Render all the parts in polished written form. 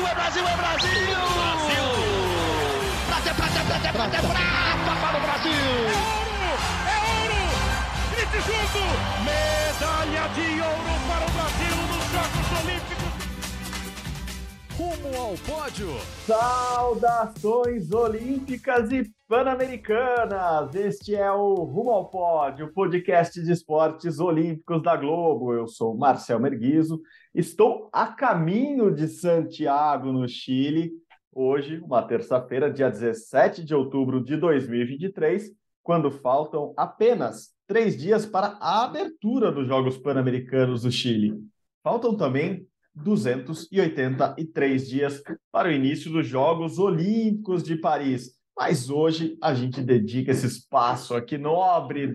Brasil, é Brasil, é Brasil! Brasil! Prata, prata, prata, prata, prata para o Brasil! É ouro, grite junto! Medalha de ouro para o Brasil nos Jogos Olímpicos! Rumo ao pódio! Saudações olímpicas e pan-americanas! Este é o Rumo ao Pódio, podcast de esportes olímpicos da Globo. Eu sou Marcel Merguizo, estou a caminho de Santiago, no Chile, hoje, uma terça-feira, dia 17 de outubro de 2023, quando faltam apenas 3 dias para a abertura dos Jogos Pan-Americanos do Chile. Faltam também 283 dias para o início dos Jogos Olímpicos de Paris. Mas hoje a gente dedica esse espaço aqui nobre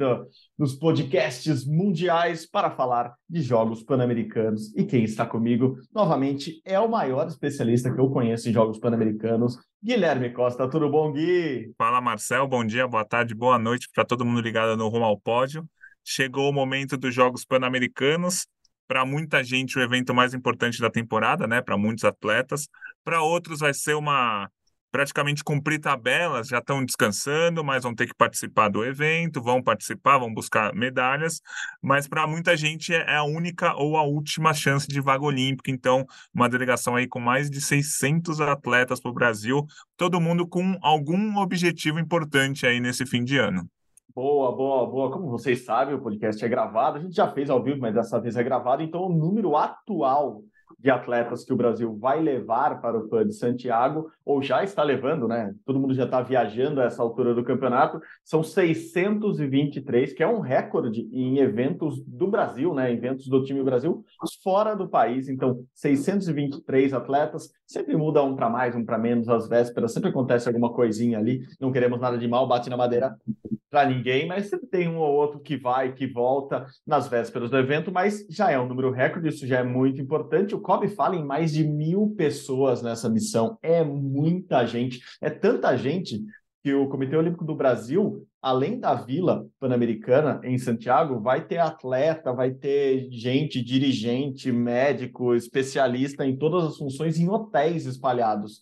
dos podcasts mundiais para falar de Jogos Pan-Americanos. E quem está comigo, novamente, é o maior especialista que eu conheço em Jogos Pan-Americanos, Guilherme Costa. Tudo bom, Gui? Fala, Marcel. Bom dia, boa tarde, boa noite para todo mundo ligado no Rumo ao Pódio. Chegou o momento dos Jogos Pan-Americanos. Para muita gente, o evento mais importante da temporada, né? Para muitos atletas. Para outros, vai ser uma... praticamente cumprir tabelas, já estão descansando, mas vão ter que participar do evento, vão buscar medalhas, mas para muita gente é a única ou a última chance de vaga olímpica. Então, uma delegação aí com mais de 600 atletas para o Brasil, todo mundo com algum objetivo importante aí nesse fim de ano. Boa, boa, boa. Como vocês sabem, o podcast é gravado, a gente já fez ao vivo, mas dessa vez é gravado, então o número atual de atletas que o Brasil vai levar para o PAN de Santiago, ou já está levando, né? Todo mundo já está viajando a essa altura do campeonato, são 623, que é um recorde em eventos do Brasil, né? Eventos do time Brasil fora do país. Então, 623 atletas, sempre muda um para mais, um para menos, às vésperas, sempre acontece alguma coisinha ali, não queremos nada de mal, bate na madeira para ninguém, mas sempre tem um ou outro que vai, que volta nas vésperas do evento, mas já é um número recorde, isso já é muito importante. O COB fala em mais de 1.000 pessoas nessa missão, é muita gente, é tanta gente que o Comitê Olímpico do Brasil, além da Vila Pan-Americana em Santiago, vai ter atleta, vai ter gente, dirigente, médico, especialista em todas as funções em hotéis espalhados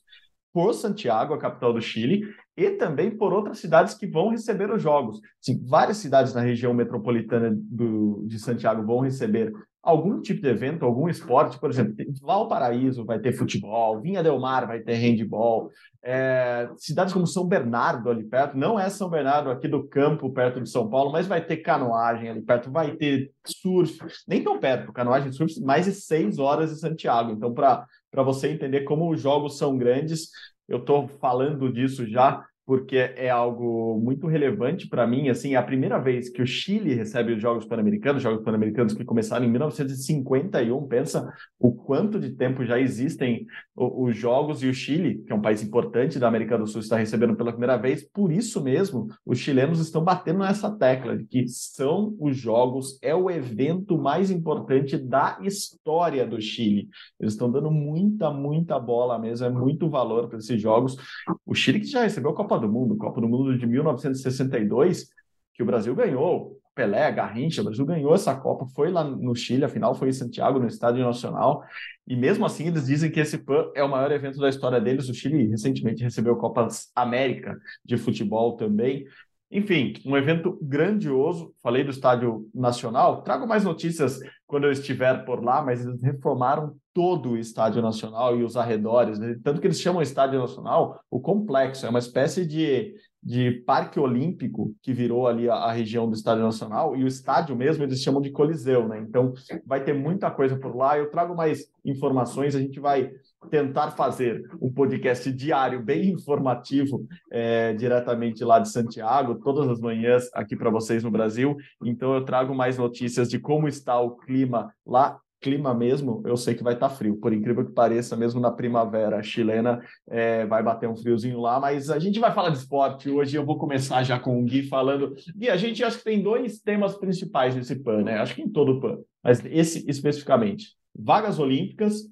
por Santiago, a capital do Chile, e também por outras cidades que vão receber os Jogos. Sim, várias cidades na região metropolitana de Santiago vão receber algum tipo de evento, algum esporte. Por exemplo, Valparaíso vai ter futebol, Vinha Delmar vai ter handball, cidades como São Bernardo ali perto, não é São Bernardo aqui do campo, perto de São Paulo, mas vai ter canoagem ali perto, vai ter surf, nem tão perto, canoagem e surf, mais de 6 horas de Santiago. Então, para você entender como os Jogos são grandes, eu estou falando disso já porque é algo muito relevante para mim. Assim, é a primeira vez que o Chile recebe os Jogos Pan-Americanos que começaram em 1951. Pensa o quanto de tempo já existem os Jogos, e o Chile, que é um país importante da América do Sul, está recebendo pela primeira vez. Por isso mesmo, os chilenos estão batendo nessa tecla de que são os Jogos, é o evento mais importante da história do Chile. Eles estão dando muita, muita bola mesmo, é muito valor para esses Jogos. O Chile que já recebeu a Copa do Mundo de 1962, que o Brasil ganhou, Pelé, Garrincha, o Brasil ganhou essa Copa, foi lá no Chile, a final foi em Santiago, no Estádio Nacional, e mesmo assim eles dizem que esse PAN é o maior evento da história deles. O Chile recentemente recebeu a Copa América de futebol também. Enfim, um evento grandioso. Falei do Estádio Nacional, trago mais notícias quando eu estiver por lá, mas eles reformaram todo o Estádio Nacional e os arredores, né? Tanto que eles chamam Estádio Nacional o complexo, é uma espécie de parque olímpico que virou ali a região do Estádio Nacional, e o estádio mesmo eles chamam de Coliseu, né? Então vai ter muita coisa por lá, eu trago mais informações, a gente vai tentar fazer um podcast diário bem informativo diretamente lá de Santiago, todas as manhãs aqui para vocês no Brasil. Então eu trago mais notícias de como está o clima lá. Clima mesmo, eu sei que vai estar frio, por incrível que pareça, mesmo na primavera chilena, vai bater um friozinho lá, mas a gente vai falar de esporte hoje. Eu vou começar já com o Gui falando. Gui, a gente acho que tem 2 temas principais nesse PAN, né? Acho que em todo o PAN, mas esse especificamente. Vagas olímpicas,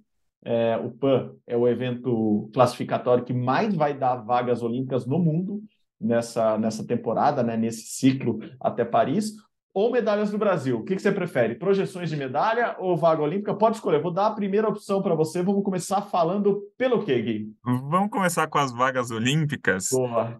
o PAN é o evento classificatório que mais vai dar vagas olímpicas no mundo nessa temporada, né? Nesse ciclo até Paris. ou medalhas do Brasil? O que você prefere? Projeções de medalha ou vaga olímpica? Pode escolher. Vou dar a primeira opção para você. Vamos começar falando pelo quê, Gui? Vamos começar com as vagas olímpicas. Boa.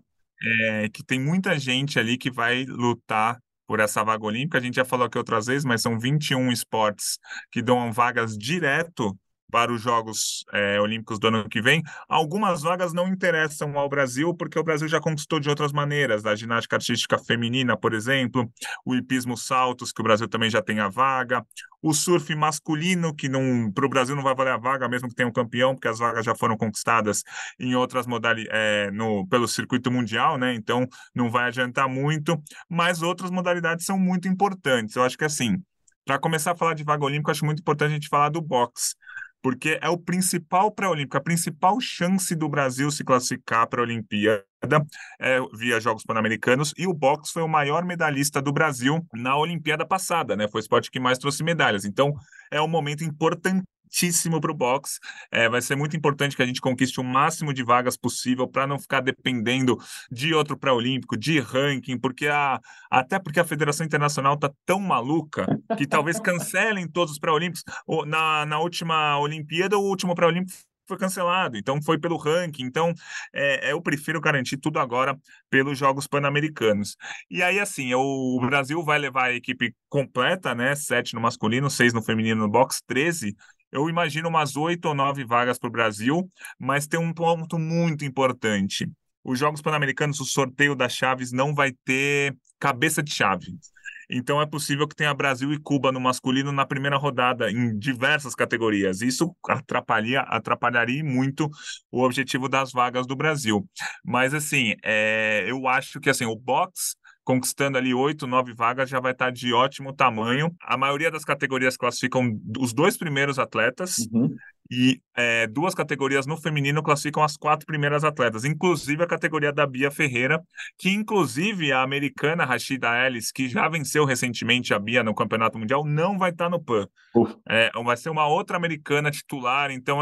Que tem muita gente ali que vai lutar por essa vaga olímpica. A gente já falou aqui outras vezes, mas são 21 esportes que dão vagas direto para os Jogos Olímpicos do ano que vem. Algumas vagas não interessam ao Brasil, porque o Brasil já conquistou de outras maneiras, a ginástica artística feminina, por exemplo, o hipismo saltos, que o Brasil também já tem a vaga, o surf masculino, que para o Brasil não vai valer a vaga, mesmo que tenha um campeão, porque as vagas já foram conquistadas em outras pelo circuito mundial, né? Então não vai adiantar muito, mas outras modalidades são muito importantes. Eu acho que para começar a falar de vaga olímpica, acho muito importante a gente falar do boxe, porque é o principal pré-olímpico, a principal chance do Brasil se classificar para a Olimpíada via Jogos Pan-Americanos, e o boxe foi o maior medalhista do Brasil na Olimpíada passada, né? Foi o esporte que mais trouxe medalhas, então é um momento importantíssimo para o boxe. Vai ser muito importante que a gente conquiste o máximo de vagas possível para não ficar dependendo de outro pré-olímpico, de ranking, até porque a Federação Internacional está tão maluca que talvez cancelem todos os pré-olímpicos. Na última Olimpíada, o último pré-olímpico foi cancelado, então foi pelo ranking. Então eu prefiro garantir tudo agora pelos Jogos Pan-Americanos. E aí o Brasil vai levar a equipe completa, né? 7 no masculino, 6 no feminino, no boxe, 13. Eu imagino umas 8 ou 9 vagas para o Brasil, mas tem um ponto muito importante. Os Jogos Pan-Americanos, o sorteio das chaves não vai ter cabeça de chave. Então é possível que tenha Brasil e Cuba no masculino na primeira rodada, em diversas categorias. Isso atrapalharia muito o objetivo das vagas do Brasil. Mas eu acho que o boxe, conquistando ali 8, 9 vagas, já vai estar de ótimo tamanho. A maioria das categorias classificam os 2 primeiros atletas, uhum, e 2 categorias no feminino classificam as 4 primeiras atletas, inclusive a categoria da Bia Ferreira, que inclusive a americana Rashida Ellis, que já venceu recentemente a Bia no Campeonato Mundial, não vai estar no PAN. Vai ser uma outra americana titular, então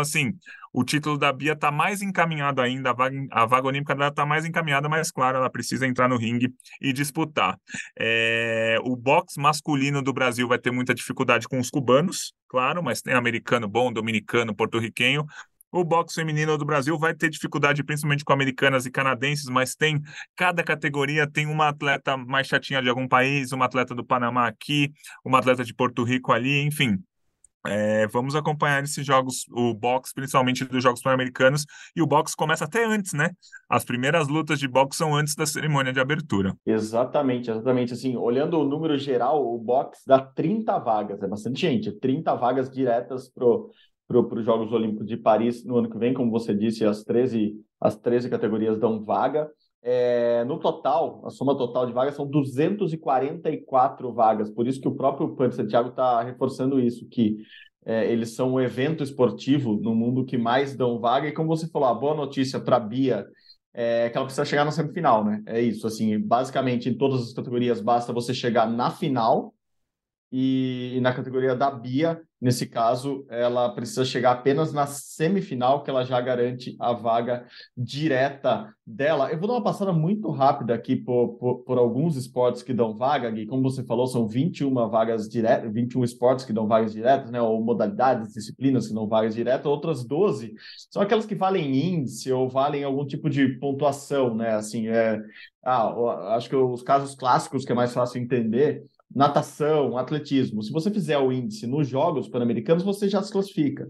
o título da Bia está mais encaminhado ainda, a vaga olímpica dela está mais encaminhada, mas claro, ela precisa entrar no ringue e disputar. O boxe masculino do Brasil vai ter muita dificuldade com os cubanos, claro, mas tem americano bom, dominicano, porto-riquenho. O boxe feminino do Brasil vai ter dificuldade principalmente com americanas e canadenses, mas cada categoria tem uma atleta mais chatinha de algum país, uma atleta do Panamá aqui, uma atleta de Porto Rico ali, enfim. Vamos acompanhar esses jogos, o boxe, principalmente dos Jogos Pan-Americanos, e o boxe começa até antes, né? As primeiras lutas de boxe são antes da cerimônia de abertura. Exatamente. Olhando o número geral, o boxe dá 30 vagas, é bastante gente, 30 vagas diretas para os Jogos Olímpicos de Paris no ano que vem, como você disse, as 13 categorias dão vaga. No total, a soma total de vagas são 244 vagas, por isso que o próprio PAN de Santiago está reforçando isso, que eles são o evento esportivo no mundo que mais dão vaga. E como você falou, a boa notícia para a Bia é que ela precisa chegar na semifinal, né? É isso, basicamente em todas as categorias basta você chegar na final, e na categoria da Bia, nesse caso, ela precisa chegar apenas na semifinal, que ela já garante a vaga direta dela. Eu vou dar uma passada muito rápida aqui por alguns esportes que dão vaga, Gui. Como você falou, são 21 esportes que dão vagas diretas, né? Ou modalidades, disciplinas que dão vagas diretas. Outras 12 são aquelas que valem índice ou valem algum tipo de pontuação, né? Acho que os casos clássicos que é mais fácil entender: natação, atletismo. Se você fizer o índice nos Jogos Pan-Americanos, você já se classifica.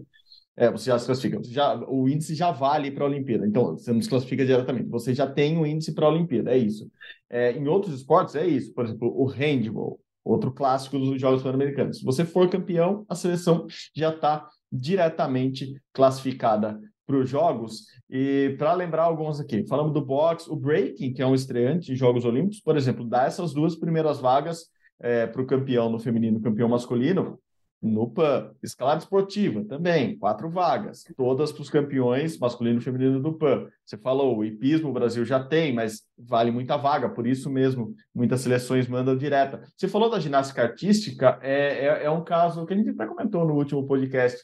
O índice já vale para a Olimpíada. Então, você não se classifica diretamente. Você já tem o índice para a Olimpíada, é isso. Em outros esportes, é isso. Por exemplo, o handball, outro clássico dos Jogos Pan-Americanos. Se você for campeão, a seleção já está diretamente classificada para os Jogos. E para lembrar alguns aqui, falamos do boxe, o breaking, que é um estreante em Jogos Olímpicos, por exemplo, dá essas 2 primeiras vagas para o campeão no feminino, campeão masculino no PAN. Escalada esportiva também, 4 vagas, todas para os campeões masculino e feminino do PAN. Você falou, o hipismo o Brasil já tem, mas vale muita vaga, por isso mesmo muitas seleções mandam direta. Você falou da ginástica artística, é um caso que a gente até comentou no último podcast.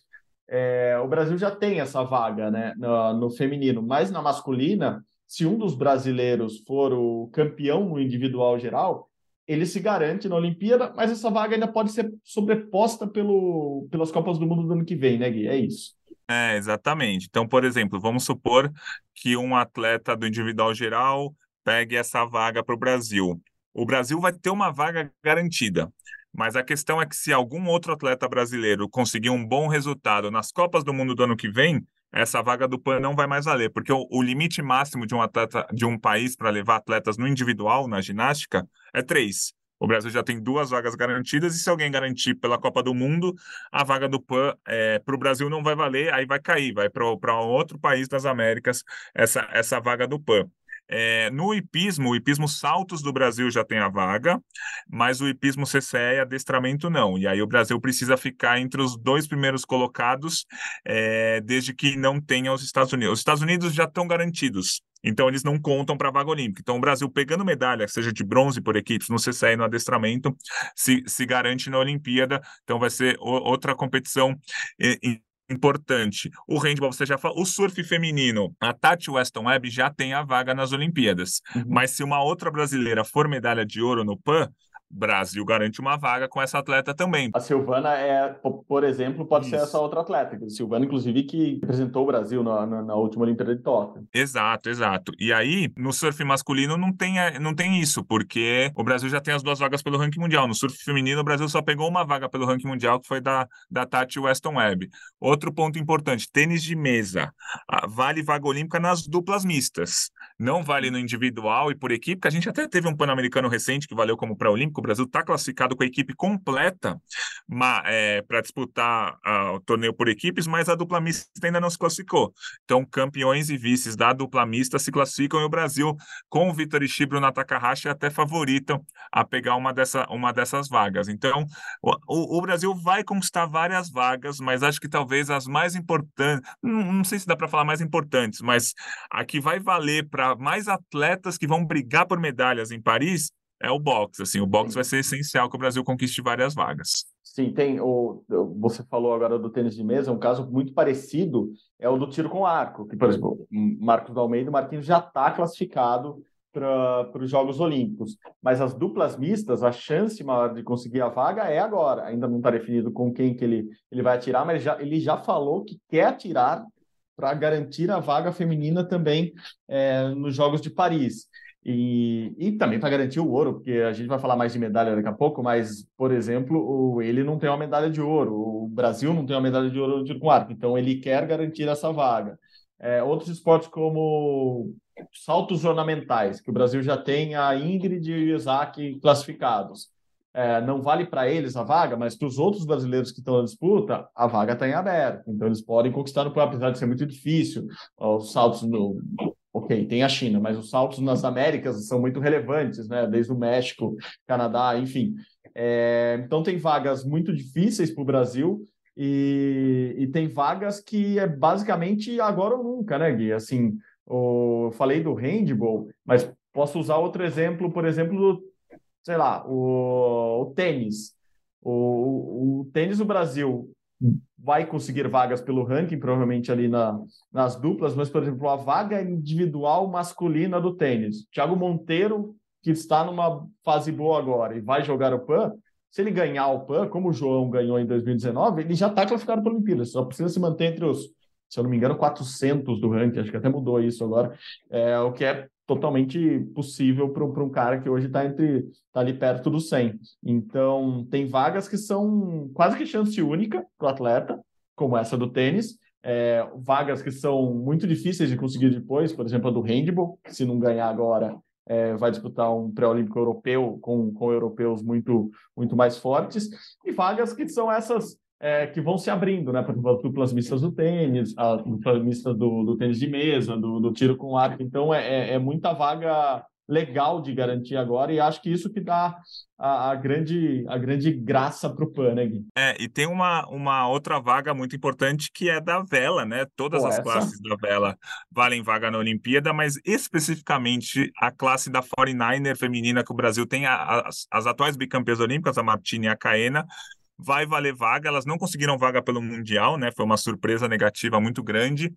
O Brasil já tem essa vaga, né, no feminino, mas na masculina, se um dos brasileiros for o campeão no individual geral, ele se garante na Olimpíada, mas essa vaga ainda pode ser sobreposta pelas Copas do Mundo do ano que vem, né, Gui? É isso. É, exatamente. Então, por exemplo, vamos supor que um atleta do individual geral pegue essa vaga para o Brasil. O Brasil vai ter uma vaga garantida, mas a questão é que se algum outro atleta brasileiro conseguir um bom resultado nas Copas do Mundo do ano que vem, essa vaga do PAN não vai mais valer, porque o limite máximo de um atleta de um país para levar atletas no individual, na ginástica, é 3. O Brasil já tem 2 vagas garantidas, e se alguém garantir pela Copa do Mundo, a vaga do PAN para o Brasil não vai valer, aí vai cair, vai para outro país das Américas essa vaga do PAN. No hipismo, o hipismo saltos do Brasil já tem a vaga, mas o hipismo CCE e adestramento não, e aí o Brasil precisa ficar entre os 2 primeiros colocados, desde que não tenha os Estados Unidos. Os Estados Unidos já estão garantidos, então eles não contam para a vaga olímpica. Então o Brasil pegando medalha, seja de bronze por equipes, no CCE e no adestramento, se garante na Olimpíada, então vai ser outra competição importante. O handball, você já falou. O surf feminino, a Tati Weston Webb já tem a vaga nas Olimpíadas, mas se uma outra brasileira for medalha de ouro no PAN, Brasil garante uma vaga com essa atleta também. A Silvana, por exemplo, pode ser essa outra atleta. A Silvana, inclusive, que representou o Brasil na última Olimpíada de Tóquio. Exato, exato. E aí, no surf masculino não tem isso, porque o Brasil já tem as 2 vagas pelo ranking mundial. No surf feminino, o Brasil só pegou uma vaga pelo ranking mundial, que foi da Tati Weston Webb. Outro ponto importante, tênis de mesa. Vale vaga olímpica nas duplas mistas. Não vale no individual e por equipe, porque a gente até teve um Pan-Americano recente que valeu como pré-olímpico. O Brasil está classificado com a equipe completa para disputar o torneio por equipes, mas a dupla mista ainda não se classificou. Então, campeões e vices da dupla mista se classificam, e o Brasil, com o Vitor e Chibro na Takahashi, até favoritam a pegar uma dessas vagas. Então, o Brasil vai conquistar várias vagas, mas acho que talvez as mais importantes, não sei se dá para falar mais importantes, mas a que vai valer para mais atletas que vão brigar por medalhas em Paris, é o boxe. Assim, o boxe vai ser essencial que o Brasil conquiste várias vagas. Sim, tem. Você falou agora do tênis de mesa, um caso muito parecido é o do tiro com arco, que, por exemplo, Marcus D'Almeida e Marquinhos já está classificado para os Jogos Olímpicos. Mas as duplas mistas, a chance maior de conseguir a vaga é agora. Ainda não está definido com quem que ele vai atirar, mas ele já falou que quer atirar para garantir a vaga feminina também nos Jogos de Paris. E também para garantir o ouro, porque a gente vai falar mais de medalha daqui a pouco, mas, por exemplo, ele não tem uma medalha de ouro, o Brasil não tem uma medalha de ouro no tiro com arco, então ele quer garantir essa vaga. Outros esportes como saltos ornamentais, que o Brasil já tem a Ingrid e o Isaac classificados. Não vale para eles a vaga, mas para os outros brasileiros que estão na disputa, a vaga está em aberto, então eles podem conquistar no PAN, apesar de ser muito difícil. Os saltos no... Ok, tem a China, mas os saltos nas Américas são muito relevantes, né? Desde o México, Canadá, enfim. Então tem vagas muito difíceis para o Brasil e tem vagas que é basicamente agora ou nunca, né, Gui? Assim, eu falei do handball, mas posso usar outro exemplo, por exemplo, sei lá, o tênis. O tênis do Brasil vai conseguir vagas pelo ranking, provavelmente ali nas duplas, mas, por exemplo, a vaga individual masculina do tênis. Thiago Monteiro, que está numa fase boa agora e vai jogar o PAN, se ele ganhar o PAN, como o João ganhou em 2019, ele já está classificado para a Olimpíada, só precisa se manter entre os, se eu não me engano, 400 do ranking, acho que até mudou isso agora, o que é totalmente possível para um cara que hoje está ali perto do 100. Então, tem vagas que são quase que chance única para o atleta, como essa do tênis, vagas que são muito difíceis de conseguir depois, por exemplo, a do handball, que se não ganhar agora, vai disputar um pré-olímpico europeu com europeus muito, muito mais fortes, e vagas que são essas que vão se abrindo, né? Por exemplo, as duplas mistas do tênis, a dupla mista do tênis de mesa, do tiro com arco. Então, é muita vaga legal de garantir agora, e acho que isso que dá a grande graça para o PAN, né, Gui? E tem uma outra vaga muito importante que é da vela, né? Todas as classes da vela valem vaga na Olimpíada, mas especificamente a classe da 49er feminina, que o Brasil tem as atuais bicampeãs olímpicas, a Martina e a Caena, vai valer vaga. Elas não conseguiram vaga pelo Mundial, né? Foi uma surpresa negativa muito grande.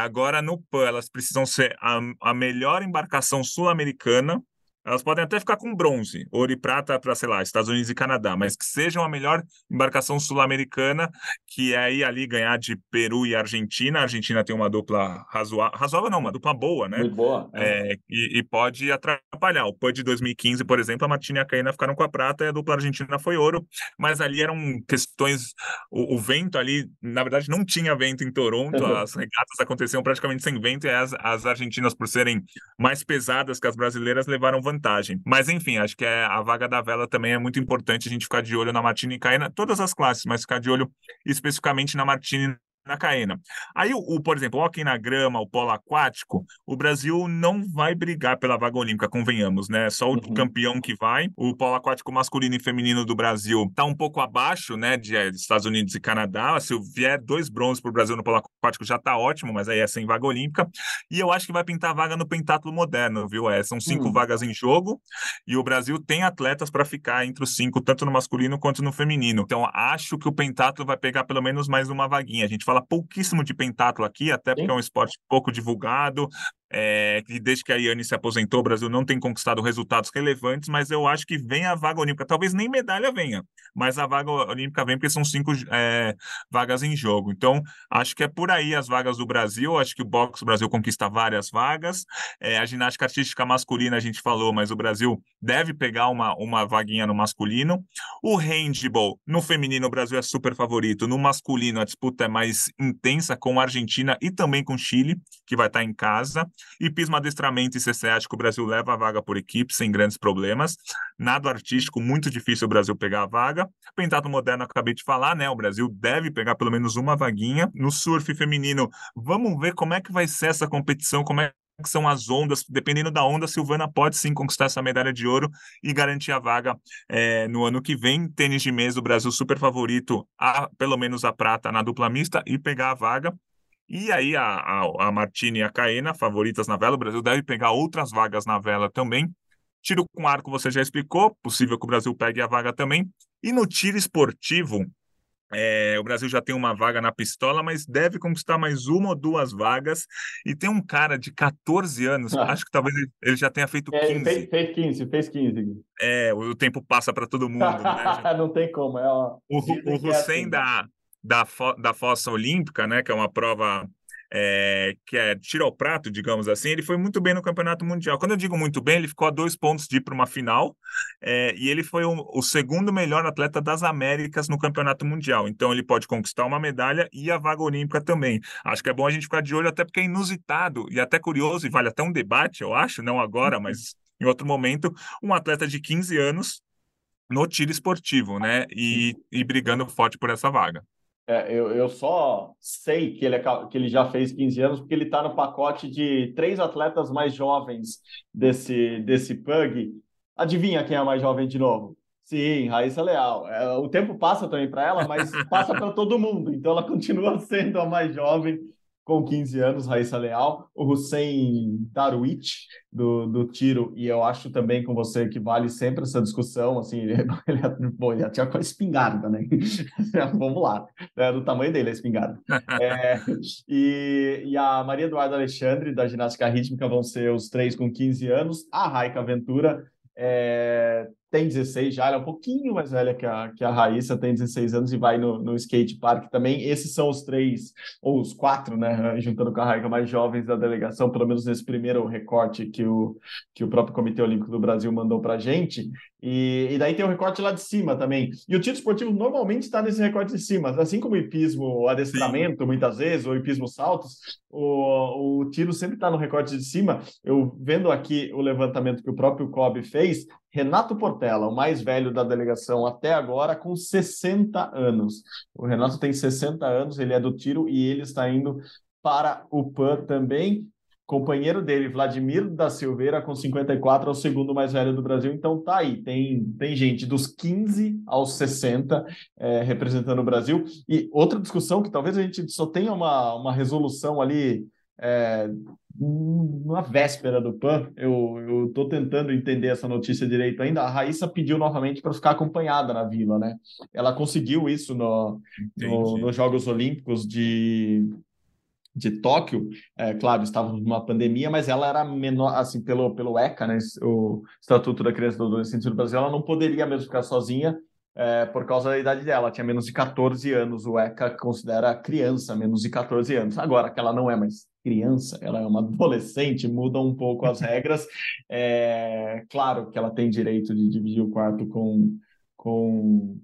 Agora, no PAN, elas precisam ser a melhor embarcação sul-americana Elas podem até ficar com bronze, ouro e prata para, sei lá, Estados Unidos e Canadá, mas que sejam a melhor embarcação sul-americana, que é aí ali ganhar de Peru e Argentina. A Argentina tem uma dupla razoável não, uma dupla boa, né? Muito boa. E pode atrapalhar. O PAN de 2015, por exemplo, a Martina e a Caína ficaram com a prata e a dupla argentina foi ouro, mas ali eram questões... O vento ali, na verdade, não tinha vento em Toronto, as regatas aconteciam praticamente sem vento, e as argentinas, por serem mais pesadas que as brasileiras, levaram vantagem. Mas enfim, acho que a vaga da vela também é muito importante a gente ficar de olho na Martina e Caína, todas as classes, mas ficar de olho especificamente na Martina e na Caína. Aí, por exemplo, o hóquei na grama, o polo aquático, o Brasil não vai brigar pela vaga olímpica, convenhamos, né? Só o campeão que vai. O polo aquático masculino e feminino do Brasil tá um pouco abaixo, né, de Estados Unidos e Canadá. Se vier 2 bronzes para o Brasil no polo aquático já tá ótimo, mas aí é sem vaga olímpica. E eu acho que vai pintar vaga no pentatlo moderno, viu? São 5 vagas em jogo e o Brasil tem atletas para ficar entre os 5, tanto no masculino quanto no feminino. Então acho que o pentatlo vai pegar pelo menos mais uma vaguinha. A gente fala pouquíssimo de pentatlo aqui, até porque é um esporte pouco divulgado. Desde que a Iane se aposentou, o Brasil não tem conquistado resultados relevantes, mas eu acho que vem a vaga olímpica, talvez nem medalha venha, mas a vaga olímpica vem porque são 5 vagas em jogo. Então acho que é por aí as vagas do Brasil. Acho que o boxe, o Brasil conquista várias vagas, a ginástica artística masculina a gente falou, mas o Brasil deve pegar uma vaguinha no masculino. O handball, no feminino o Brasil é super favorito, no masculino a disputa é mais intensa com a Argentina e também com o Chile, que vai estar em casa. Hipismo, adestramento e CCA, acho que o Brasil leva a vaga por equipe, sem grandes problemas. Nado artístico, muito difícil o Brasil pegar a vaga. Pentatlo moderno, acabei de falar, né? O Brasil deve pegar pelo menos uma vaguinha. No surf feminino, vamos ver como é que vai ser essa competição, como é que são as ondas. Dependendo da onda, a Silvana pode sim conquistar essa medalha de ouro e garantir a vaga no ano que vem. Tênis de mesa, o Brasil super favorito, pelo menos a prata na dupla mista e pegar a vaga. E aí a Martina e a Caína, favoritas na vela, o Brasil deve pegar outras vagas na vela também. Tiro com arco você já explicou, possível que o Brasil pegue a vaga também. E no tiro esportivo, o Brasil já tem uma vaga na pistola, mas deve conquistar mais 1 ou 2 vagas. E tem um cara de 14 anos, acho que talvez ele já tenha feito 15. Fez 15. O tempo passa para todo mundo, né? Não tem como. O Hussein assim, da fossa olímpica, né, que é uma prova que é tiro ao prato, digamos assim, ele foi muito bem no Campeonato Mundial. Quando eu digo muito bem, ele ficou a 2 pontos de ir para uma final, e ele foi o segundo melhor atleta das Américas no Campeonato Mundial. Então ele pode conquistar uma medalha e a vaga olímpica também. Acho que é bom a gente ficar de olho, até porque é inusitado e até curioso, e vale até um debate, eu acho, não agora, mas em outro momento, um atleta de 15 anos no tiro esportivo, né, e brigando forte por essa vaga. Eu só sei que ele já fez 15 anos porque ele está no pacote de 3 atletas mais jovens desse PUG. Adivinha quem é a mais jovem de novo? Sim, Raíssa Leal. O tempo passa também para ela, mas passa para todo mundo. Então ela continua sendo a mais jovem com 15 anos, Raíssa Leal. O Hussein Darwich, do tiro, e eu acho também com você que vale sempre essa discussão, assim, ele atira com a espingarda, né? Vamos lá, do tamanho dele a espingarda. E a Maria Eduarda Alexandre, da ginástica rítmica, vão ser os 3 com 15 anos. A Raika Ventura tem 16 já, ela é um pouquinho mais velha que a Raíssa, tem 16 anos e vai no skate park também. Esses são os 3, ou os 4, né, juntando com a Raíssa, mais jovens da delegação, pelo menos nesse primeiro recorte que o próprio Comitê Olímpico do Brasil mandou pra gente. E daí tem o recorte lá de cima também. E o tiro esportivo normalmente está nesse recorte de cima, assim como o hipismo, adestramento, muitas vezes, ou hipismo saltos, o tiro sempre está no recorte de cima. Eu vendo aqui o levantamento que o próprio COB fez, Renato Portela, o mais velho da delegação até agora, com 60 anos. O Renato tem 60 anos, ele é do tiro e ele está indo para o PAN também. Companheiro dele, Vladimir da Silveira, com 54, é o segundo mais velho do Brasil. Então tá aí, tem gente dos 15 aos 60 representando o Brasil. E outra discussão que talvez a gente só tenha uma resolução ali na véspera do PAN, eu estou tentando entender essa notícia direito ainda. A Raíssa pediu novamente para ficar acompanhada na Vila, né? Ela conseguiu isso nos Jogos Olímpicos de Tóquio, claro, estávamos numa pandemia, mas ela era menor, assim, pelo ECA, né, o Estatuto da Criança e do Adolescente do Brasil, ela não poderia mesmo ficar sozinha por causa da idade dela, ela tinha menos de 14 anos, o ECA considera criança menos de 14 anos, agora que ela não é mais criança, ela é uma adolescente, mudam um pouco as regras, claro que ela tem direito de dividir o quarto com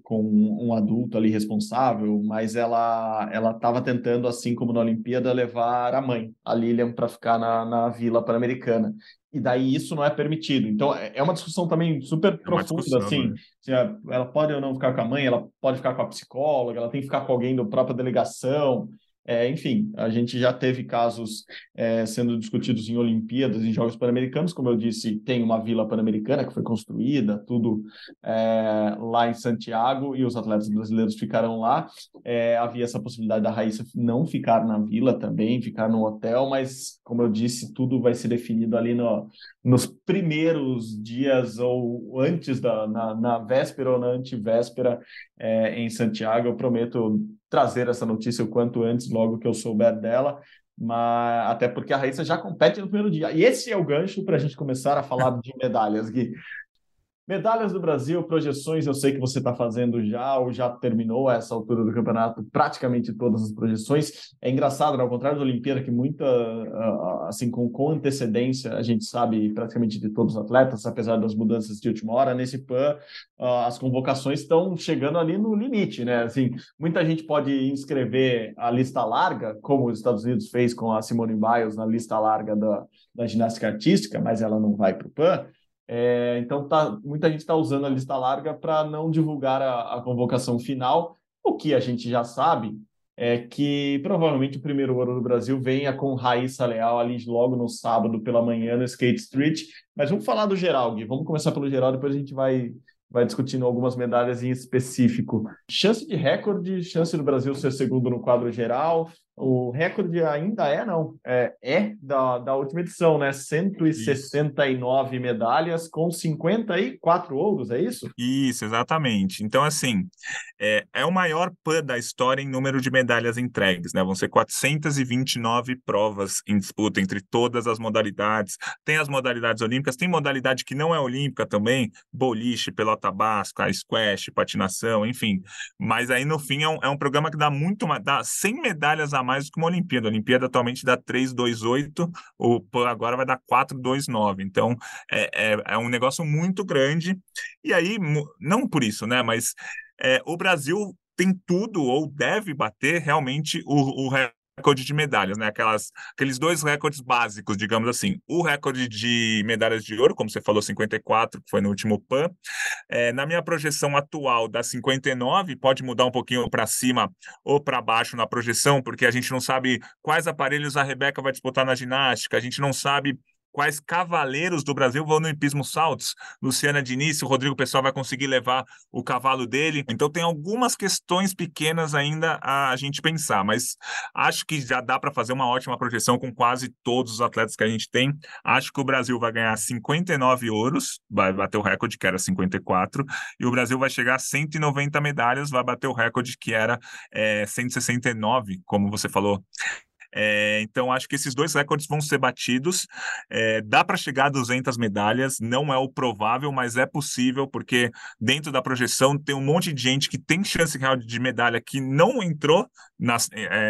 um adulto ali responsável, mas ela estava tentando, assim como na Olimpíada, levar a mãe, a Lilian, para ficar na Vila Pan-Americana. E daí isso não é permitido. Então, é uma discussão também super profunda, assim. Né? Ela pode ou não ficar com a mãe, ela pode ficar com a psicóloga, ela tem que ficar com alguém da própria delegação. Enfim, a gente já teve casos sendo discutidos em Olimpíadas, em Jogos Pan-Americanos, como eu disse, tem uma Vila Pan-Americana que foi construída, tudo lá em Santiago, e os atletas brasileiros ficaram lá. Havia essa possibilidade da Raíssa não ficar na Vila também, ficar no hotel, mas, como eu disse, tudo vai ser definido ali nos primeiros dias ou antes, na véspera ou na antivéspera em Santiago. Eu prometo trazer essa notícia o quanto antes, logo que eu souber dela, mas até porque a Raíssa já compete no primeiro dia. E esse é o gancho para a gente começar a falar de medalhas, Gui. Medalhas do Brasil, projeções, eu sei que você está fazendo já, ou já terminou a essa altura do campeonato, praticamente todas as projeções. É engraçado, né? Ao contrário da Olimpíada, que muita, assim, com antecedência, a gente sabe praticamente de todos os atletas, apesar das mudanças de última hora, nesse PAN, as convocações estão chegando ali no limite, né? Assim, muita gente pode inscrever a lista larga, como os Estados Unidos fez com a Simone Biles na lista larga da ginástica artística, mas ela não vai para o PAN. Então, muita gente está usando a lista larga para não divulgar a convocação final. O que a gente já sabe é que provavelmente o primeiro ouro do Brasil venha com Raíssa Leal ali logo no sábado pela manhã no Skate Street. Mas vamos falar do geral, Gui. Vamos começar pelo geral, depois a gente vai discutindo algumas medalhas em específico. Chance de recorde, chance do Brasil ser segundo no quadro geral. O recorde ainda da última edição, né? 169 medalhas com 54 ouros, é isso? Isso, exatamente. Então, assim, é o maior PAN da história em número de medalhas entregues, né? Vão ser 429 provas em disputa entre todas as modalidades. Tem as modalidades olímpicas, tem modalidade que não é olímpica também, boliche, pelota basca, squash, patinação, enfim. Mas aí, no fim, é um programa que dá muito... dá 100 medalhas a mais do que uma Olimpíada. A Olimpíada atualmente dá 328, o PAN agora vai dar 429. Então, é um negócio muito grande. E aí, não por isso, né? Mas o Brasil tem tudo, ou deve bater, realmente, o recorde de medalhas, né? Aqueles dois recordes básicos, digamos assim. O recorde de medalhas de ouro, como você falou, 54, que foi no último PAN. Na minha projeção atual, dá 59, pode mudar um pouquinho para cima ou para baixo na projeção, porque a gente não sabe quais aparelhos a Rebeca vai disputar na ginástica, a gente não sabe quais cavaleiros do Brasil vão no hipismo saltos. Luciana Diniz, o Rodrigo Pessoal vai conseguir levar o cavalo dele. Então tem algumas questões pequenas ainda a gente pensar, mas acho que já dá para fazer uma ótima projeção com quase todos os atletas que a gente tem. Acho que o Brasil vai ganhar 59 ouros, vai bater o recorde que era 54, e o Brasil vai chegar a 190 medalhas, vai bater o recorde que era 169, como você falou. Então, acho que esses dois recordes vão ser batidos. Dá para chegar a 200 medalhas, não é o provável, mas é possível, porque dentro da projeção tem um monte de gente que tem chance real de medalha que não entrou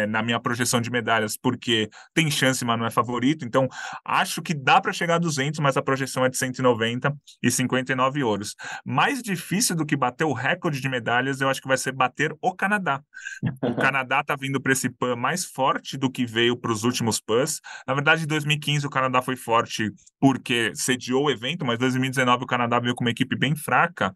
na minha projeção de medalhas, porque tem chance, mas não é favorito. Então, acho que dá para chegar a 200, mas a projeção é de 190 e 59 ouros. Mais difícil do que bater o recorde de medalhas, eu acho que vai ser bater o Canadá. O Canadá está vindo para esse PAN mais forte do que veio para os últimos PANs. Na verdade, em 2015 o Canadá foi forte porque sediou o evento, mas em 2019 o Canadá veio com uma equipe bem fraca,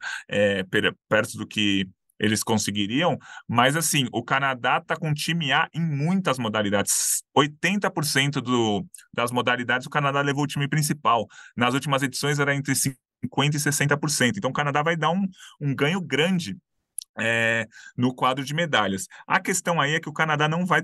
perto do que eles conseguiriam, mas assim, o Canadá está com time A em muitas modalidades. 80% das modalidades o Canadá levou o time principal. Nas últimas edições era entre 50% e 60%. Então o Canadá vai dar um ganho grande no quadro de medalhas. A questão aí é que o Canadá não vai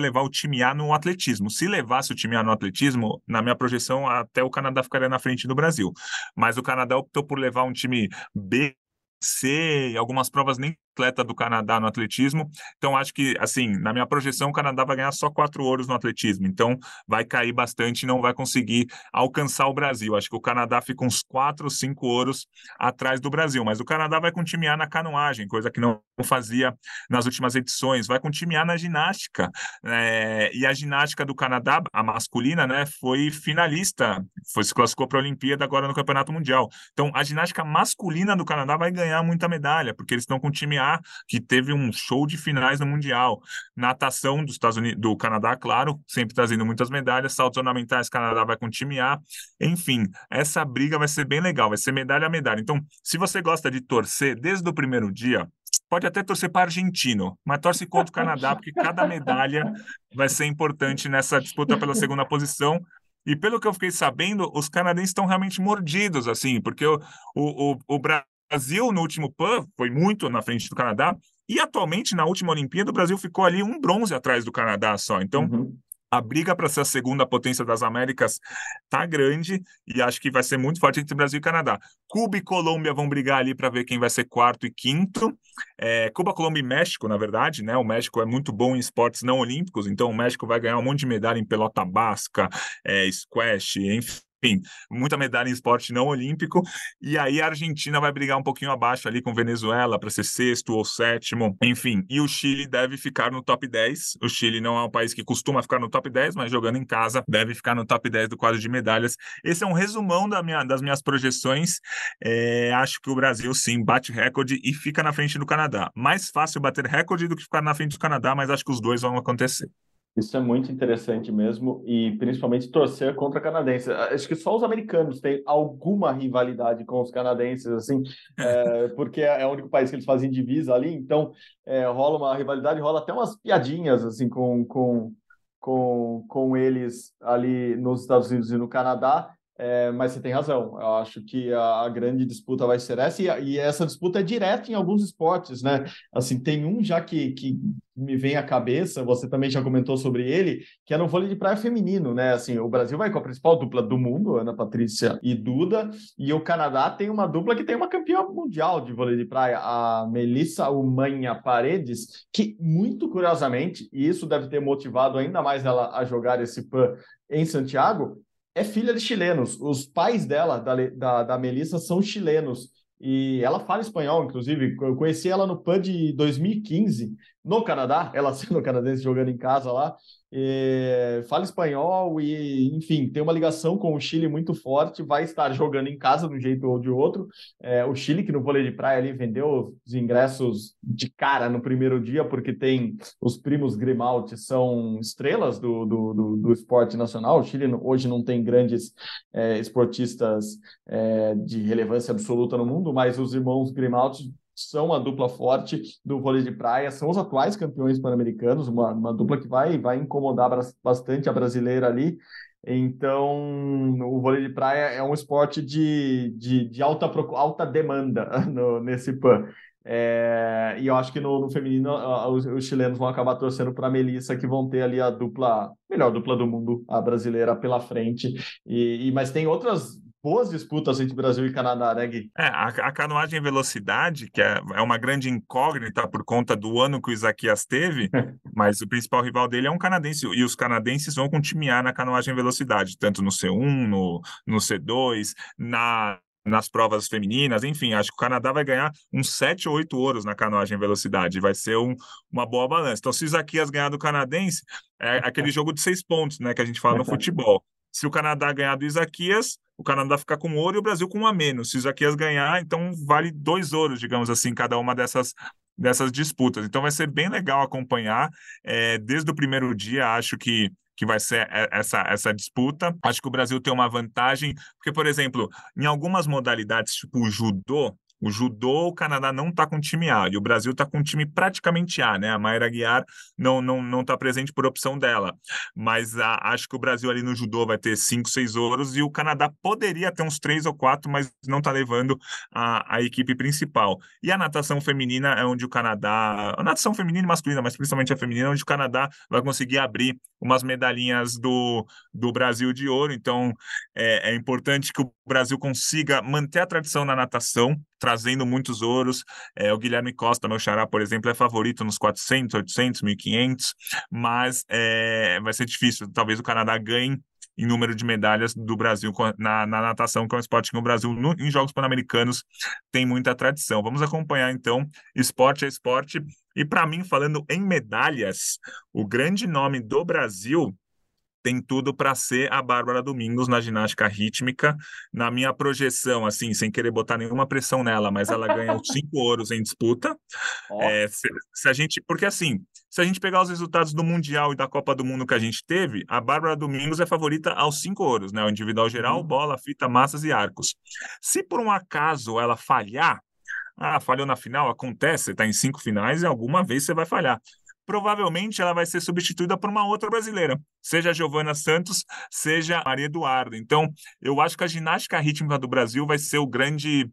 levar o time A no atletismo. Se levasse o time A no atletismo, na minha projeção, até o Canadá ficaria na frente do Brasil. Mas o Canadá optou por levar um time B, C, algumas provas nem atleta do Canadá no atletismo. Então, acho que, assim, na minha projeção, o Canadá vai ganhar só 4 ouros no atletismo. Então, vai cair bastante e não vai conseguir alcançar o Brasil. Acho que o Canadá fica uns 4 ou 5 ouros atrás do Brasil. Mas o Canadá vai com time A na canoagem, coisa que não fazia nas últimas edições. Vai com time A na ginástica. E a ginástica do Canadá, a masculina, né, foi finalista, se classificou para a Olimpíada agora no Campeonato Mundial. Então, a ginástica masculina do Canadá vai ganhar muita medalha, porque eles estão com o time A, que teve um show de finais no Mundial. Natação dos Estados Unidos, do Canadá, claro, sempre trazendo muitas medalhas. Saltos ornamentais, Canadá vai com o time A. Enfim, essa briga vai ser bem legal, vai ser medalha a medalha. Então, se você gosta de torcer desde o primeiro dia, pode até torcer para argentino, mas torce contra o Canadá, porque cada medalha vai ser importante nessa disputa pela segunda posição. E pelo que eu fiquei sabendo, os canadenses estão realmente mordidos, assim, porque o Brasil, no último PAN, foi muito na frente do Canadá, e atualmente, na última Olimpíada, o Brasil ficou ali um bronze atrás do Canadá só. Então, a briga para ser a segunda potência das Américas tá grande, e acho que vai ser muito forte entre Brasil e Canadá. Cuba e Colômbia vão brigar ali para ver quem vai ser quarto e quinto. Cuba, Colômbia e México, na verdade, né? O México é muito bom em esportes não olímpicos, então o México vai ganhar um monte de medalha em pelota basca, squash, enfim, muita medalha em esporte não olímpico. E aí a Argentina vai brigar um pouquinho abaixo ali com Venezuela para ser 6º ou 7º, enfim. E o Chile deve ficar no top 10. O Chile não é um país que costuma ficar no top 10, mas jogando em casa deve ficar no top 10 do quadro de medalhas. Esse é um resumão das minhas projeções. Acho que o Brasil, sim, bate recorde e fica na frente do Canadá. Mais fácil bater recorde do que ficar na frente do Canadá, mas acho que os dois vão acontecer. Isso é muito interessante mesmo, e principalmente torcer contra canadenses. Acho que só os americanos têm alguma rivalidade com os canadenses, assim, porque é o único país que eles fazem divisa ali, então rola uma rivalidade, rola até umas piadinhas assim com eles ali nos Estados Unidos e no Canadá. Mas você tem razão, eu acho que a grande disputa vai ser essa, e essa disputa é direta em alguns esportes, né? Assim, tem um já que me vem à cabeça, você também já comentou sobre ele, que é no vôlei de praia feminino, né? Assim, o Brasil vai com a principal dupla do mundo, Ana Patrícia e Duda, e o Canadá tem uma dupla que tem uma campeã mundial de vôlei de praia, a Melissa Humana-Paredes, que muito curiosamente, e isso deve ter motivado ainda mais ela a jogar esse PAN em Santiago, é filha de chilenos. Os pais dela, da Melissa, são chilenos. E ela fala espanhol, inclusive. Eu conheci ela no PAN de 2015, no Canadá, ela sendo canadense, jogando em casa lá. Fala espanhol e, enfim, tem uma ligação com o Chile muito forte, vai estar jogando em casa de um jeito ou de outro. O Chile, que no vôlei de praia ali vendeu os ingressos de cara no primeiro dia, porque tem os primos Grimaldi, são estrelas do esporte nacional. O Chile hoje não tem grandes esportistas de relevância absoluta no mundo, mas os irmãos Grimaldi são a dupla forte do vôlei de praia, são os atuais campeões pan-americanos, uma dupla que vai incomodar bastante a brasileira ali. Então, o vôlei de praia é um esporte de alta demanda nesse PAN. E eu acho que no feminino os chilenos vão acabar torcendo para a Melissa, que vão ter ali melhor dupla do mundo, a brasileira, pela frente. Mas tem outras boas disputas entre Brasil e Canadá, né, Gui? A canoagem em velocidade, que é uma grande incógnita por conta do ano que o Isaquias teve, mas o principal rival dele é um canadense, e os canadenses vão com time A na canoagem em velocidade, tanto no C1, no C2, nas provas femininas, enfim. Acho que o Canadá vai ganhar uns 7 ou 8 ouros na canoagem em velocidade, vai ser uma boa balança. Então, se o Isaquias ganhar do canadense, é aquele jogo de 6 pontos, né, que a gente fala no futebol. Se o Canadá ganhar do Isaquias, o Canadá fica com ouro e o Brasil com 1 a menos. Se o Isaquias ganhar, então vale 2 ouros, digamos assim, cada uma dessas disputas. Então vai ser bem legal acompanhar. Desde o primeiro dia, acho que vai ser essa disputa. Acho que o Brasil tem uma vantagem, porque, por exemplo, em algumas modalidades, tipo o judô, o Canadá não está com time A, e o Brasil está com time praticamente A, né? A Mayra Aguiar não está presente por opção dela, mas acho que o Brasil ali no judô vai ter 5, 6 ouros, e o Canadá poderia ter uns 3 ou 4, mas não está levando a equipe principal. E a natação feminina é onde o Canadá... A natação feminina e masculina, mas principalmente a feminina, onde o Canadá vai conseguir abrir umas medalhinhas do Brasil de ouro. Então, é importante que o Brasil consiga manter a tradição na natação, trazendo muitos ouros. O Guilherme Costa, meu xará, por exemplo, é favorito nos 400, 800, 1500, mas vai ser difícil. Talvez o Canadá ganhe em número de medalhas do Brasil na natação, que é um esporte que o Brasil, em Jogos Pan-Americanos, tem muita tradição. Vamos acompanhar, então, esporte a esporte. E, para mim, falando em medalhas, o grande nome do Brasil tem tudo para ser a Bárbara Domingos na ginástica rítmica. Na minha projeção, assim, sem querer botar nenhuma pressão nela, mas ela ganha os 5 ouros em disputa. Se a gente, porque assim, se a gente pegar os resultados do Mundial e da Copa do Mundo que a gente teve, a Bárbara Domingos é favorita aos 5 ouros, né? O individual geral, bola, fita, massas e arcos. Se por um acaso ela falhar, falhou na final, acontece, você está em 5 finais e alguma vez você vai falhar. Provavelmente ela vai ser substituída por uma outra brasileira, seja a Giovana Santos, seja a Maria Eduarda. Então, eu acho que a ginástica rítmica do Brasil vai ser o grande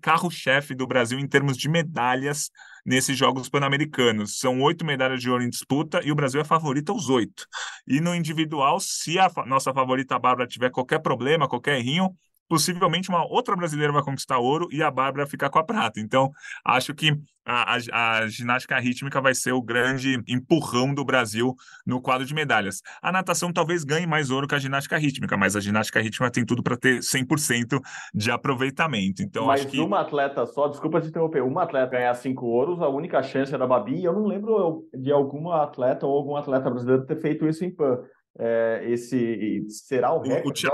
carro-chefe do Brasil em termos de medalhas nesses Jogos Pan-Americanos. São 8 medalhas de ouro em disputa e o Brasil é favorito aos 8. E no individual, se a nossa favorita Bárbara tiver qualquer problema, qualquer errinho, possivelmente uma outra brasileira vai conquistar ouro e a Bárbara ficar com a prata. Então, acho que a ginástica rítmica vai ser o grande empurrão do Brasil no quadro de medalhas. A natação talvez ganhe mais ouro que a ginástica rítmica, mas a ginástica rítmica tem tudo para ter 100% de aproveitamento. Então, mas acho que uma atleta só, desculpa te interromper, uma atleta ganhar 5 ouros, a única chance era a Babi. Eu não lembro de alguma atleta ou algum atleta brasileiro ter feito isso em PAN. Esse será o recorde?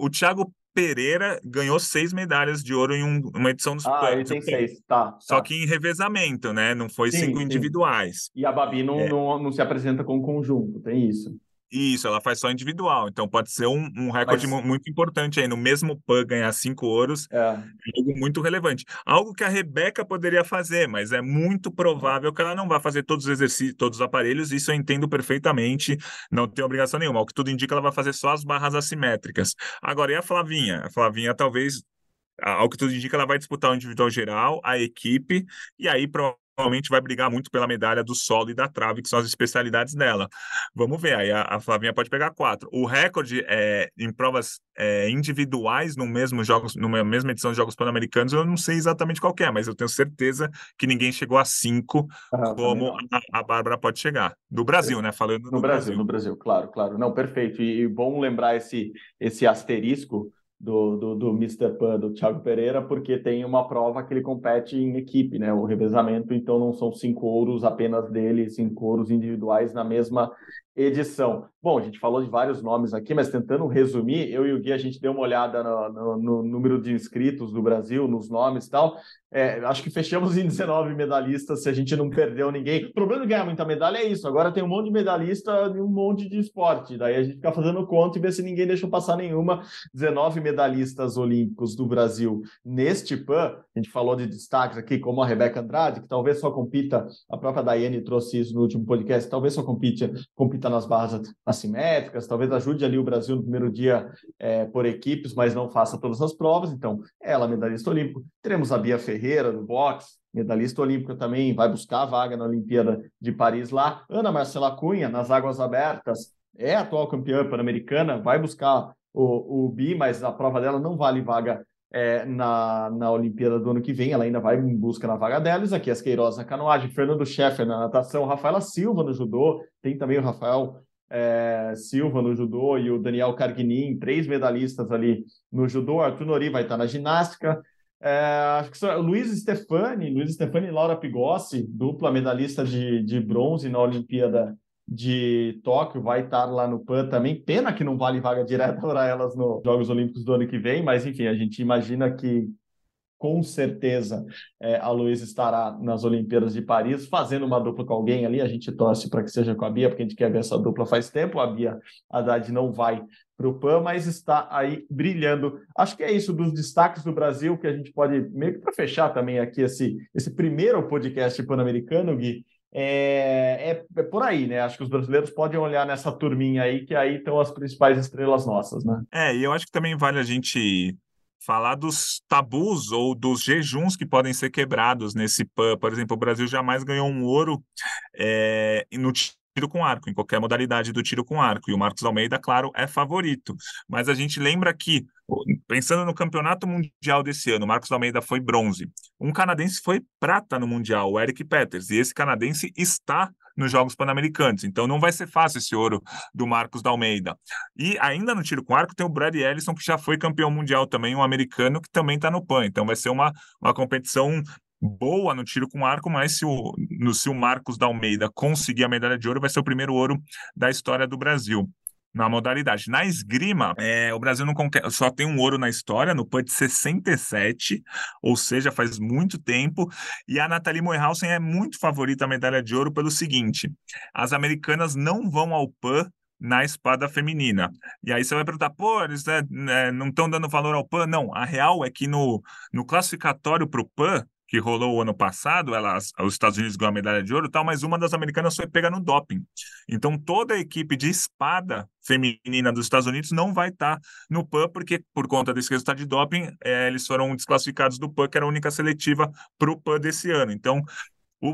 O Thiago Pereira ganhou 6 medalhas de ouro em uma edição dos Pan. Ele tem 6, tá. Só que em revezamento, né? Não foi 5 individuais. E a Babi não se apresenta com conjunto, tem isso. Isso, ela faz só individual, então pode ser um recorde muito importante aí, no mesmo PAN ganhar 5 ouros, é algo muito relevante. Algo que a Rebeca poderia fazer, mas é muito provável que ela não vá fazer todos os exercícios, todos os aparelhos, isso eu entendo perfeitamente, não tem obrigação nenhuma, o que tudo indica ela vai fazer só as barras assimétricas. Agora, e a Flavinha? A Flavinha talvez, ao que tudo indica, ela vai disputar o individual geral, a equipe, e aí provavelmente vai brigar muito pela medalha do solo e da trave, que são as especialidades dela. Vamos ver, aí a Flavinha pode pegar 4. O recorde em provas individuais numa mesma edição de Jogos Pan-Americanos, eu não sei exatamente qual que é, mas eu tenho certeza que ninguém chegou a 5, como a Bárbara pode chegar. Do Brasil, né? Falando do Brasil. No Brasil, claro, claro. Não, perfeito. E bom lembrar esse asterisco do Mr. Pan, do Thiago Pereira, porque tem uma prova que ele compete em equipe, né? O revezamento, então não são 5 ouros apenas dele, 5 ouros individuais na mesma edição. Bom, a gente falou de vários nomes aqui, mas tentando resumir, eu e o Gui, a gente deu uma olhada no número de inscritos do Brasil, nos nomes e tal. Acho que fechamos em 19 medalhistas, se a gente não perdeu ninguém. O problema de ganhar muita medalha é isso, agora tem um monte de medalhista de um monte de esporte, daí a gente fica fazendo conta e vê se ninguém deixou passar nenhuma. 19 medalhistas olímpicos do Brasil neste PAN. A gente falou de destaques aqui, como a Rebeca Andrade, que talvez só compita, a própria Daiane trouxe isso no último podcast, talvez só compita nas barras assimétricas, talvez ajude ali o Brasil no primeiro dia por equipes, mas não faça todas as provas. Então, ela, medalhista olímpico. Teremos a Bia Ferreira, do boxe, medalhista olímpica também, vai buscar a vaga na Olimpíada de Paris lá. Ana Marcela Cunha, nas águas abertas, é a atual campeã pan-americana, vai buscar o bi, mas a prova dela não vale vaga na Olimpíada do ano que vem, ela ainda vai em busca na vaga dela. Isaquias Queiroz na canoagem, Fernando Scheffer na natação, Rafaela Silva no judô, tem também o Rafael Silva no judô e o Daniel Carguinin, 3 medalhistas ali no judô. Arthur Nori vai estar na ginástica. Acho que são Luiz Stefani e Laura Pigossi, dupla medalhista de bronze na Olimpíada de Tóquio, vai estar lá no PAN também. Pena que não vale vaga direta para elas nos Jogos Olímpicos do ano que vem, mas enfim, a gente imagina que com certeza a Luísa estará nas Olimpíadas de Paris fazendo uma dupla com alguém ali. A gente torce para que seja com a Bia, porque a gente quer ver essa dupla faz tempo. A Bia Haddad não vai para o PAN, mas está aí brilhando. Acho que é isso dos destaques do Brasil, que a gente pode, meio que para fechar também aqui esse primeiro podcast pan-americano, Gui. É por aí, né? Acho que os brasileiros podem olhar nessa turminha aí, que aí estão as principais estrelas nossas, né? E eu acho que também vale a gente falar dos tabus ou dos jejuns que podem ser quebrados nesse PAN. Por exemplo, o Brasil jamais ganhou um ouro no tiro com arco, em qualquer modalidade do tiro com arco. E o Marcus D'Almeida, claro, é favorito. Mas a gente lembra que, pensando no Campeonato Mundial desse ano, o Marcus D'Almeida foi bronze. Um canadense foi prata no Mundial, o Eric Peters. E esse canadense está nos Jogos Pan-Americanos, então não vai ser fácil esse ouro do Marcus D'Almeida. E ainda no tiro com arco tem o Brad Ellison, que já foi campeão mundial também, um americano que também está no PAN, então vai ser uma competição boa no tiro com arco, mas se o Marcus D'Almeida conseguir a medalha de ouro, vai ser o primeiro ouro da história do Brasil na modalidade. Na esgrima, o Brasil não só tem um ouro na história, no PAN de 67, ou seja, faz muito tempo, e a Nathalie Moyhausen é muito favorita à medalha de ouro pelo seguinte: as americanas não vão ao PAN na espada feminina. E aí você vai perguntar, pô, eles não estão dando valor ao PAN? Não, a real é que no classificatório para o PAN, que rolou o ano passado, os Estados Unidos ganhou a medalha de ouro e tal, mas uma das americanas foi pega no doping. Então, toda a equipe de espada feminina dos Estados Unidos não vai estar no PAN, porque, por conta desse resultado de doping, eles foram desclassificados do PAN, que era a única seletiva para o PAN desse ano. Então,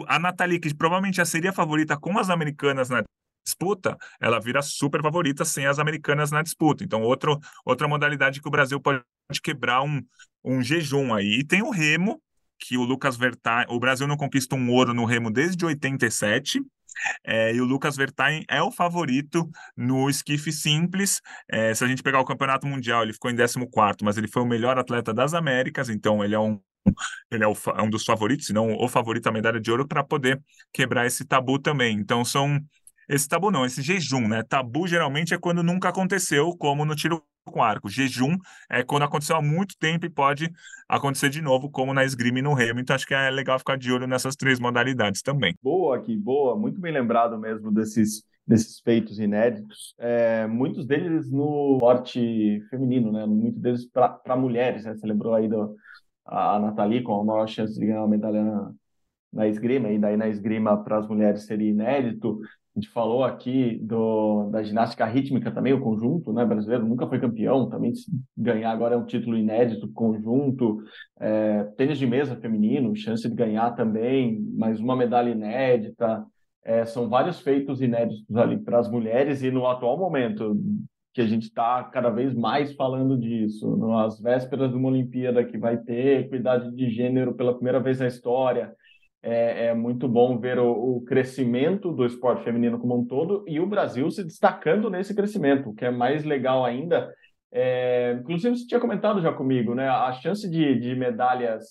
a Nathalie, que provavelmente já seria favorita com as americanas na disputa, ela vira super favorita sem as americanas na disputa. Então, outra modalidade que o Brasil pode quebrar um jejum aí. E tem o remo, que o Lucas Verthein, o Brasil não conquista um ouro no remo desde 87, e o Lucas Verthein é o favorito no esquife simples. Se a gente pegar o Campeonato Mundial, ele ficou em 14º, mas ele foi o melhor atleta das Américas, então ele é um dos favoritos, se não o favorito à medalha de ouro, para poder quebrar esse tabu também. Então esse jejum, né? Tabu geralmente é quando nunca aconteceu, como no tiro com arco. Jejum é quando aconteceu há muito tempo e pode acontecer de novo, como na esgrima e no remo. Então acho que é legal ficar de olho nessas três modalidades também. Boa, que boa. Muito bem lembrado mesmo desses feitos inéditos. Muitos deles no esporte feminino, né? Muitos deles para mulheres, né? Você lembrou aí a Nathalie com a maior chance de ganhar uma medalha na esgrima, e daí na esgrima para as mulheres seria inédito. A gente falou aqui da ginástica rítmica também, o conjunto, né, brasileiro, nunca foi campeão, também ganhar agora é um título inédito, conjunto, tênis de mesa feminino, chance de ganhar também, mais uma medalha inédita, são vários feitos inéditos ali para as mulheres, e no atual momento que a gente está cada vez mais falando disso, nas vésperas de uma Olimpíada que vai ter equidade de gênero pela primeira vez na história. É muito bom ver o crescimento do esporte feminino como um todo e o Brasil se destacando nesse crescimento, o que é mais legal ainda. Inclusive, você tinha comentado já comigo, né, a chance de medalhas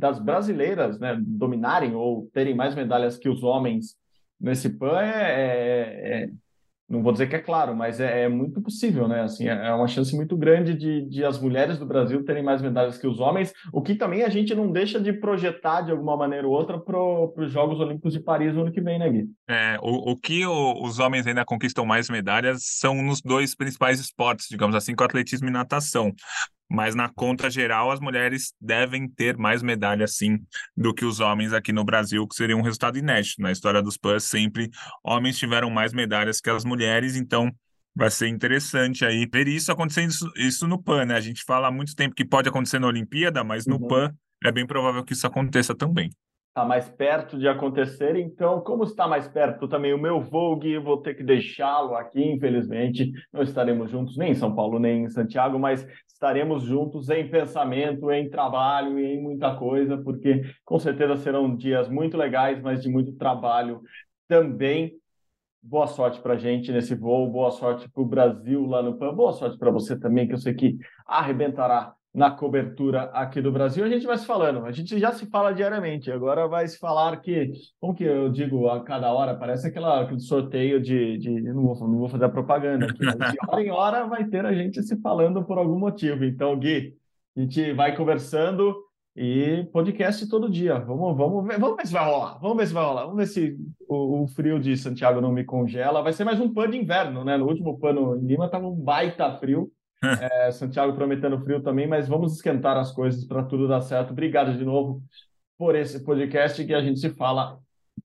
das brasileiras, né, dominarem ou terem mais medalhas que os homens nesse PAN não vou dizer que é claro, mas é muito possível, né? Assim, é uma chance muito grande de as mulheres do Brasil terem mais medalhas que os homens, o que também a gente não deixa de projetar de alguma maneira ou outra para os Jogos Olímpicos de Paris no ano que vem, né, Gui? Os homens ainda conquistam mais medalhas são nos dois principais esportes, digamos assim, com atletismo e natação. Mas na conta geral, as mulheres devem ter mais medalhas, sim, do que os homens aqui no Brasil, que seria um resultado inédito. Na história dos PAN, sempre homens tiveram mais medalhas que as mulheres, então vai ser interessante aí ver isso acontecendo, isso no PAN, né? A gente fala há muito tempo que pode acontecer na Olimpíada, mas no PAN é bem provável que isso aconteça também. Está mais perto de acontecer, então, como está mais perto também o meu voo, Gui, vou ter que deixá-lo aqui, infelizmente, não estaremos juntos nem em São Paulo, nem em Santiago, mas estaremos juntos em pensamento, em trabalho e em muita coisa, porque com certeza serão dias muito legais, mas de muito trabalho também. Boa sorte para a gente nesse voo, boa sorte para o Brasil lá no PAN, boa sorte para você também, que eu sei que arrebentará na cobertura aqui do Brasil. A gente vai se falando, a gente já se fala diariamente, agora vai se falar que, como que eu digo a cada hora, parece aquele sorteio de não vou fazer a propaganda aqui, mas de hora em hora vai ter a gente se falando por algum motivo. Então, Gui, a gente vai conversando e podcast todo dia, vamos ver se vai rolar, vamos ver se o frio de Santiago não me congela, vai ser mais um PAN de inverno, né? No último PAN em Lima estava um baita frio, Santiago prometendo frio também, mas vamos esquentar as coisas para tudo dar certo. Obrigado de novo por esse podcast, que a gente se fala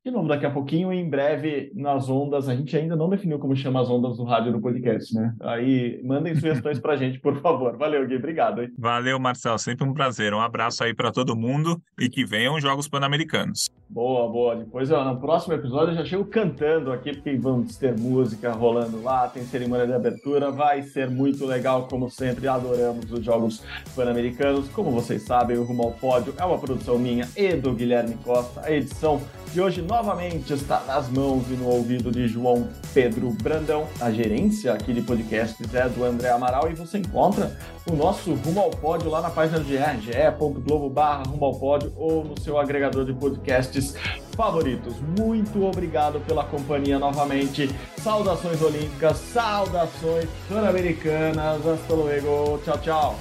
de novo daqui a pouquinho, e em breve nas ondas. A gente ainda não definiu como chama as ondas do rádio do podcast, né? Aí mandem sugestões pra gente, por favor. Valeu, Gui, obrigado, hein? Valeu, Marcel, sempre um prazer. Um abraço aí pra todo mundo e que venham os Jogos Pan-Americanos. Boa, boa. Depois, ó, no próximo episódio eu já chego cantando aqui, porque vamos ter música rolando lá, tem cerimônia de abertura, vai ser muito legal, como sempre. Adoramos os Jogos Pan-Americanos. Como vocês sabem, o Rumo ao Pódio é uma produção minha e do Guilherme Costa. A edição de hoje novamente está nas mãos e no ouvido de João Pedro Brandão. A gerência aqui de podcasts é do André Amaral, e você encontra o nosso Rumo ao Pódio lá na página do ge.globo/rumoaopódio ou no seu agregador de podcasts favoritos. Muito obrigado pela companhia novamente. Saudações olímpicas, saudações pan-americanas. Hasta luego. Tchau, tchau.